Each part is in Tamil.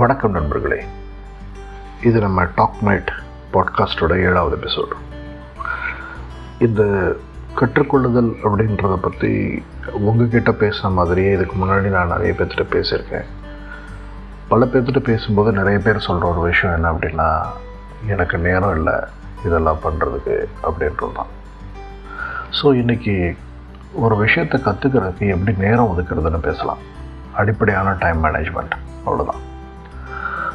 வணக்கம் நண்பர்களே, இது நம்ம டாக் நைட் பாட்காஸ்டோட 7வது எபிசோடு. இந்த கற்றுக்கொள்ளுதல் அப்படின்றத பற்றி உங்ககிட்ட பேசுகிற மாதிரியே இதுக்கு முன்னாடி நான் நிறைய பேர்த்திட்ட பேசியிருக்கேன். பல பேர்த்திட்ட பேசும்போது நிறைய பேர் சொல்கிற ஒரு விஷயம் என்ன அப்படின்னா, எனக்கு நேரம் இல்லை இதெல்லாம் பண்ணுறதுக்கு அப்படின்றது தான். ஸோ இன்றைக்கி ஒரு விஷயத்தை கற்றுக்கிறதுக்கு எப்படி நேரம் ஒதுக்கிறதுன்னு பேசலாம். அடிப்படையான டைம் மேனேஜ்மெண்ட், அவ்வளோதான்.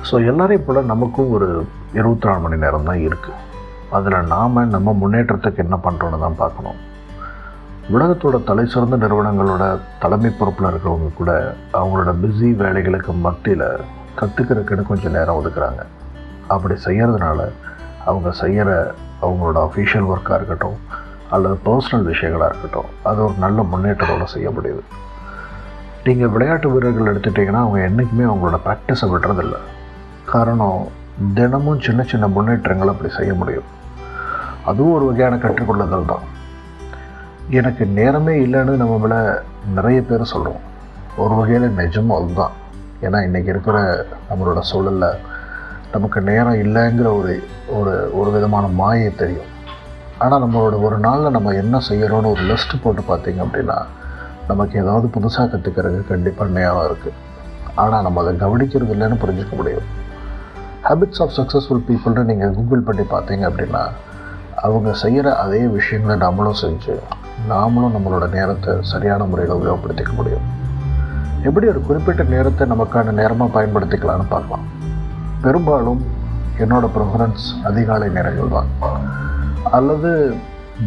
ஸோ எல்லோரையும் போல் நமக்கும் ஒரு 24 மணி நேரம் தான் இருக்குது. அதில் நாம் நம்ம முன்னேற்றத்துக்கு என்ன பண்ணுறோன்னு தான் பார்க்கணும். உலகத்தோட தலை சிறந்த நிறுவனங்களோட தலைமை பொறுப்பில் இருக்கிறவங்க கூட அவங்களோட பிஸி வேலைகளுக்கு மத்தியில் கற்றுக்கிறதுக்குன்னு கொஞ்சம் நேரம் ஒதுக்குறாங்க. அப்படி செய்கிறதுனால அவங்க செய்கிற அவங்களோட அஃபீஷியல் ஒர்க்காக இருக்கட்டும் அல்லது பர்சனல் விஷயங்களாக இருக்கட்டும், அது ஒரு நல்ல முன்னேற்றத்தோடு செய்ய முடியுது. நீங்கள் விளையாட்டு வீரர்கள் எடுத்துட்டிங்கன்னா அவங்க என்றைக்குமே அவங்களோட ப்ராக்டிஸை விடுறதில்லை. காரணம், தினமும் சின்ன சின்ன முன்னேற்றங்கள் அப்படி செய்ய முடியும். அதுவும் ஒரு வகையான கற்றுக்கொள்ளுதல் தான். எனக்கு நேரமே இல்லைன்னு நம்மளை நிறைய பேர் சொல்கிறோம். ஒரு வகையில் நிஜமும் அதுதான். ஏன்னா இன்றைக்கி இருக்கிற நம்மளோட சூழலில் நமக்கு நேரம் இல்லைங்கிற ஒரு விதமான மாயை தெரியும். ஆனால் நம்மளோட ஒரு நாளில் நம்ம என்ன செய்கிறோன்னு ஒரு லிஸ்ட்டு போட்டு பார்த்திங்க அப்படின்னா நமக்கு ஏதாவது புதுசாக கற்றுக்கிறதுக்கு கண்டிப்பாக நேரம் இருக்குது. ஆனால் நம்ம அதை கவனிக்கிறது இல்லைன்னு புரிஞ்சிக்க முடியும். ஹேபிட்ஸ் ஆஃப் சக்ஸஸ்ஃபுல் பீப்புள்னு நீங்கள் கூகுள் பண்ணி பார்த்தீங்க அப்படின்னா அவங்க செய்கிற அதே விஷயங்களை நம்மளும் செஞ்சு நாமளும் நம்மளோட நேரத்தை சரியான முறையில் உபயோகப்படுத்திக்க முடியும். எப்படி ஒரு குறிப்பிட்ட நேரத்தை நமக்கான நேரமாக பயன்படுத்திக்கலான்னு பார்க்கலாம். பெரும்பாலும் என்னோடய ப்ரிஃபரன்ஸ் அதிகாலை நேரங்கள் தான், அல்லது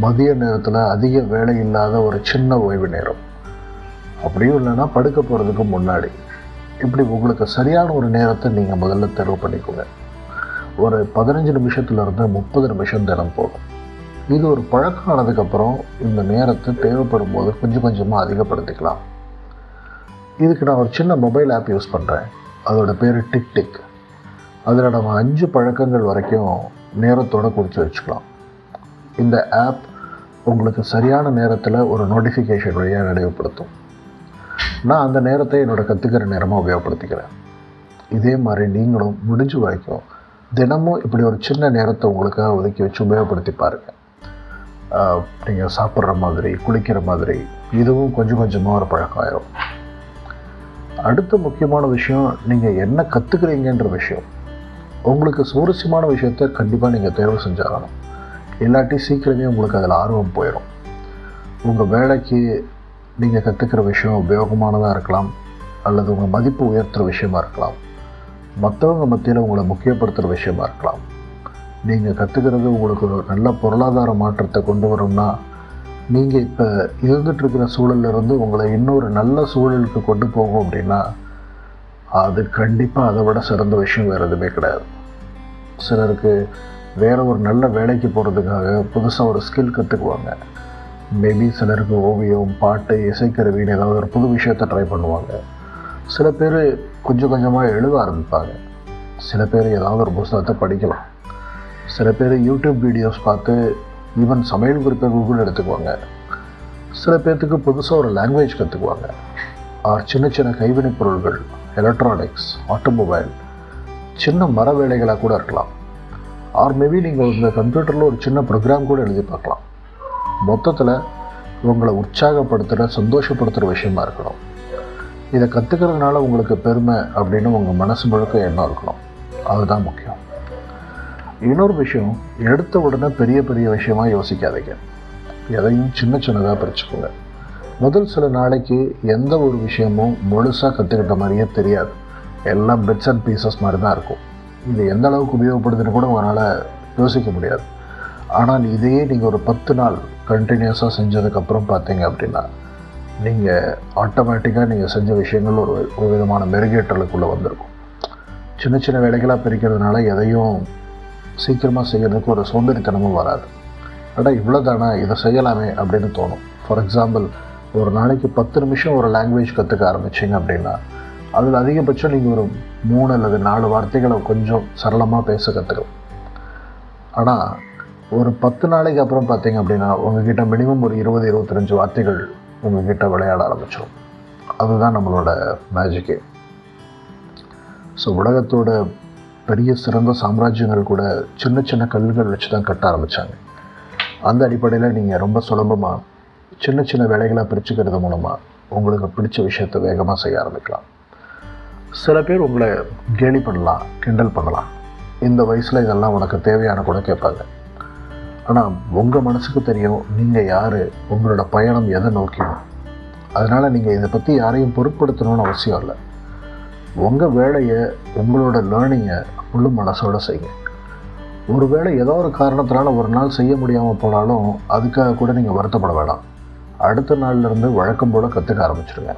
மதிய நேரத்தில் அதிக வேலை இல்லாத ஒரு சின்ன ஓய்வு நேரம், அப்படியும் இல்லைன்னா படுக்க போகிறதுக்கு முன்னாடி. இப்படி உங்களுக்கு சரியான ஒரு நேரத்தை நீங்கள் முதல்ல தேர்வு பண்ணிக்கோங்க. ஒரு 15 நிமிஷத்துலேருந்து 30 நிமிஷம் தினம் போகும். இது ஒரு பழக்கம் ஆனதுக்கப்புறம் இந்த நேரத்தை தேவைப்படும் போது கொஞ்சம் கொஞ்சமாக அதிகப்படுத்திக்கலாம். இதுக்கு நான் ஒரு சின்ன மொபைல் ஆப் யூஸ் பண்ணுறேன். அதோட பேர் டிக் டிக். அதில் நம்ம 5 பழக்கங்கள் வரைக்கும் நேரத்தோடு குறித்து வச்சுக்கலாம். இந்த ஆப் உங்களுக்கு சரியான நேரத்தில் ஒரு நோட்டிஃபிகேஷன் வழியாக நினைவுபடுத்தும். நான் அந்த நேரத்தை என்னோடய கற்றுக்கிற நேரமாக உபயோகப்படுத்திக்கிறேன். இதே மாதிரி நீங்களும் முடிஞ்ச வரைக்கும் தினமும் இப்படி ஒரு சின்ன நேரத்தை உங்களுக்காக ஒதுக்கி வச்சு உபயோகப்படுத்தி பாருங்கள். நீங்கள் சாப்பிட்ற மாதிரி, குளிக்கிற மாதிரி, இதுவும் கொஞ்சம் கொஞ்சமாக ஒரு பழக்கம் ஆயிரும். அடுத்த முக்கியமான விஷயம், நீங்கள் என்ன கற்றுக்குறீங்கன்ற விஷயம். உங்களுக்கு சுவாரஸ்யமான விஷயத்தை கண்டிப்பாக நீங்கள் தேர்வு செஞ்சாகணும். இல்லாட்டி சீக்கிரமே உங்களுக்கு அதில் ஆர்வம் போயிடும். உங்கள் வேலைக்கு நீங்கள் கற்றுக்கிற விஷயம் உபயோகமானதாக இருக்கலாம், அல்லது உங்கள் மதிப்பு உயர்த்துகிற விஷயமா இருக்கலாம், மற்றவங்க மத்தியில் உங்களை முக்கியப்படுத்துகிற விஷயமா இருக்கலாம். நீங்கள் கற்றுக்கிறது உங்களுக்கு ஒரு நல்ல பொருளாதார மாற்றத்தை கொண்டு வரும்னா, நீங்கள் இப்போ இருந்துகிட்ருக்கிற சூழலிருந்து உங்களை இன்னொரு நல்ல சூழலுக்கு கொண்டு போகும் அப்படின்னா, அது கண்டிப்பாக அதை விட சிறந்த விஷயம் வேறு எதுவுமே கிடையாது. சிலருக்கு வேறு ஒரு நல்ல வேலைக்கு போகிறதுக்காக புதுசாக ஒரு ஸ்கில் கற்றுக்குவாங்க. மேபி சிலருக்கு ஓவியம், பாட்டு, இசைக்கருவின்னு ஏதாவது ஒரு புது விஷயத்தை ட்ரை பண்ணுவாங்க. சில பேர் கொஞ்சம் கொஞ்சமாக எழுத ஆரம்பிப்பாங்க. சில பேர் ஏதாவது ஒரு புத்தகத்தை படிக்கலாம். சில பேர் யூடியூப் வீடியோஸ் பார்த்து ஈவன் சமையல் குறிப்பாக கூகுள் எடுத்துக்குவாங்க. சில பேர்த்துக்கு புதுசாக ஒரு லாங்குவேஜ் கற்றுக்குவாங்க. சின்ன சின்ன கைவினைப் பொருட்கள், எலக்ட்ரானிக்ஸ், ஆட்டோமொபைல், சின்ன மர வேலைகளாக கூட இருக்கலாம். மேபி நீங்கள் இந்த கம்ப்யூட்டரில் ஒரு சின்ன ப்ரோக்ராம் கூட எழுதி பார்க்கலாம். மொத்தத்தில் உங்களை உற்சாகப்படுத்துகிற, சந்தோஷப்படுத்துகிற விஷயமா இருக்கணும். இதை கற்றுக்கிறதுனால உங்களுக்கு பெருமை அப்படின்னு உங்கள் மனசு முழுக்க எண்ணம் இருக்கணும். அதுதான் முக்கியம். இன்னொரு விஷயம், எடுத்த உடனே பெரிய பெரிய விஷயமா யோசிக்காதீங்க. எதையும் சின்ன சின்னதாக பிரிச்சுக்கோங்க. முதல் சில நாளைக்கு எந்த ஒரு விஷயமும் முழுசாக கற்றுக்கிட்ட மாதிரியே தெரியாது. எல்லாம் பிட்ஸ் அண்ட் பீசஸ் மாதிரி தான் இருக்கும். இது எந்த அளவுக்கு உபயோகப்படுதுன்னு கூட உங்களால் யோசிக்க முடியாது. ஆனால் இதையே நீங்கள் ஒரு 10 நாள் கண்டினியூஸாக செஞ்சதுக்கப்புறம் பார்த்தீங்க அப்படின்னா நீங்கள் ஆட்டோமேட்டிக்காக நீங்கள் செஞ்ச விஷயங்கள் ஒரு விதமான மெருகேற்றலுக்குள்ளே வந்திருக்கும். சின்ன சின்ன வேலைகளாக பிரிக்கிறதுனால எதையும் சீக்கிரமாக செய்கிறதுக்கு ஒரு சோம்பேறித்தனமும் வராது. ஆனால் இவ்வளோ தானே, இதை செய்யலாமே அப்படின்னு தோணும். ஃபார் எக்ஸாம்பிள், ஒரு நாளைக்கு 10 நிமிஷம் ஒரு லாங்குவேஜ் கற்றுக்க ஆரம்பிச்சிங்க அப்படின்னா அதில் அதிகபட்சம் நீங்கள் ஒரு 3 அல்லது 4 வார்த்தைகளை கொஞ்சம் சரளமாக பேச கற்றுக்கலாம். ஆனால் ஒரு 10 நாளைக்கு அப்புறம் பார்த்தீங்க அப்படின்னா உங்கள்கிட்ட மினிமம் ஒரு 20-25 வார்த்தைகள் உங்கள்கிட்ட விளையாட ஆரம்பிச்சிடும். அதுதான் நம்மளோட மேஜிக்கே. ஸோ உலகத்தோட பெரிய சிறந்த சாம்ராஜ்யங்கள் கூட சின்ன சின்ன கல்லுகள் வச்சு தான் கட்ட ஆரம்பித்தாங்க. அந்த அடிப்படையில் நீங்கள் ரொம்ப சுலபமாக சின்ன சின்ன வேலைகளாக பிரிச்சுக்கிறது மூலமாக உங்களுக்கு பிடிச்ச விஷயத்தை வேகமாக செய்ய ஆரம்பிக்கலாம். சில பேர் உங்களை கேலி பண்ணலாம், கிண்டல் பண்ணலாம். இந்த வயசில் இதெல்லாம் உனக்கு தேவையான கூட கேட்பாங்க. ஆனால் உங்கள் மனசுக்கு தெரியும் நீங்கள் யார், உங்களோட பயணம் எதை நோக்கியும். அதனால் நீங்கள் இதை பற்றி யாரையும் பொருட்படுத்தணும்னு அவசியம் இல்லை. உங்கள் வேலையை, உங்களோட லேர்னிங்கை முழு மனசோடு செய்யுங்க. ஒரு வேளை ஏதோ ஒரு காரணத்தினால ஒரு நாள் செய்ய முடியாமல் போனாலும் அதுக்காக கூட நீங்கள் வருத்தப்பட வேண்டாம். அடுத்த நாள்லேருந்து வழக்கம் போல் கற்றுக்க ஆரம்பிச்சுடுங்க.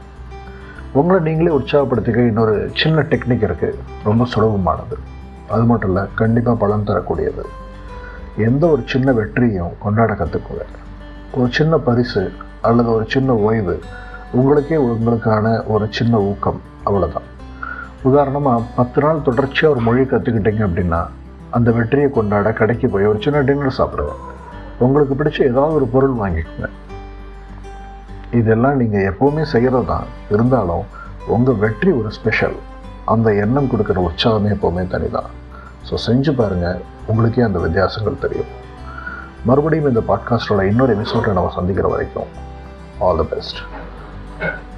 உங்களை நீங்களே உற்சாகப்படுத்திக்க இன்னொரு சின்ன டெக்னிக் இருக்குது, ரொம்ப சுலபமானது. அது மட்டும் இல்லை, கண்டிப்பாக பலன் தரக்கூடியது. எந்த ஒரு சின்ன வெற்றியும் கொண்டாட கற்றுக்குங்க. ஒரு சின்ன பரிசு அல்லது ஒரு சின்ன ஓய்வு உங்களுக்கே உங்களுக்கான ஒரு சின்ன ஊக்கம், அவ்வளோதான். உதாரணமாக 10 நாள் தொடர்ச்சியாக ஒரு மொழி கற்றுக்கிட்டீங்க அப்படின்னா அந்த வெற்றியை கொண்டாட கடைக்கு போய் ஒரு சின்ன டின்னர் சாப்பிடுவேன், உங்களுக்கு பிடிச்ச ஏதாவது ஒரு பொருள் வாங்கிக்கோங்க. இதெல்லாம் நீங்கள் எப்போவுமே செய்கிறது தான். இருந்தாலும் உங்கள் வெற்றி ஒரு ஸ்பெஷல். அந்த எண்ணம் கொடுக்குற உற்சாகமே எப்போவுமே தனி தான். ஸோ செஞ்சு பாருங்கள், உங்களுக்கே அந்த வித்தியாசங்கள் தெரியும். மறுபடியும் இந்த பாட்காஸ்டோட இன்னொரு எபிசோடை நம்ம சந்திக்கிற வரைக்கும் ஆல் தி பெஸ்ட்.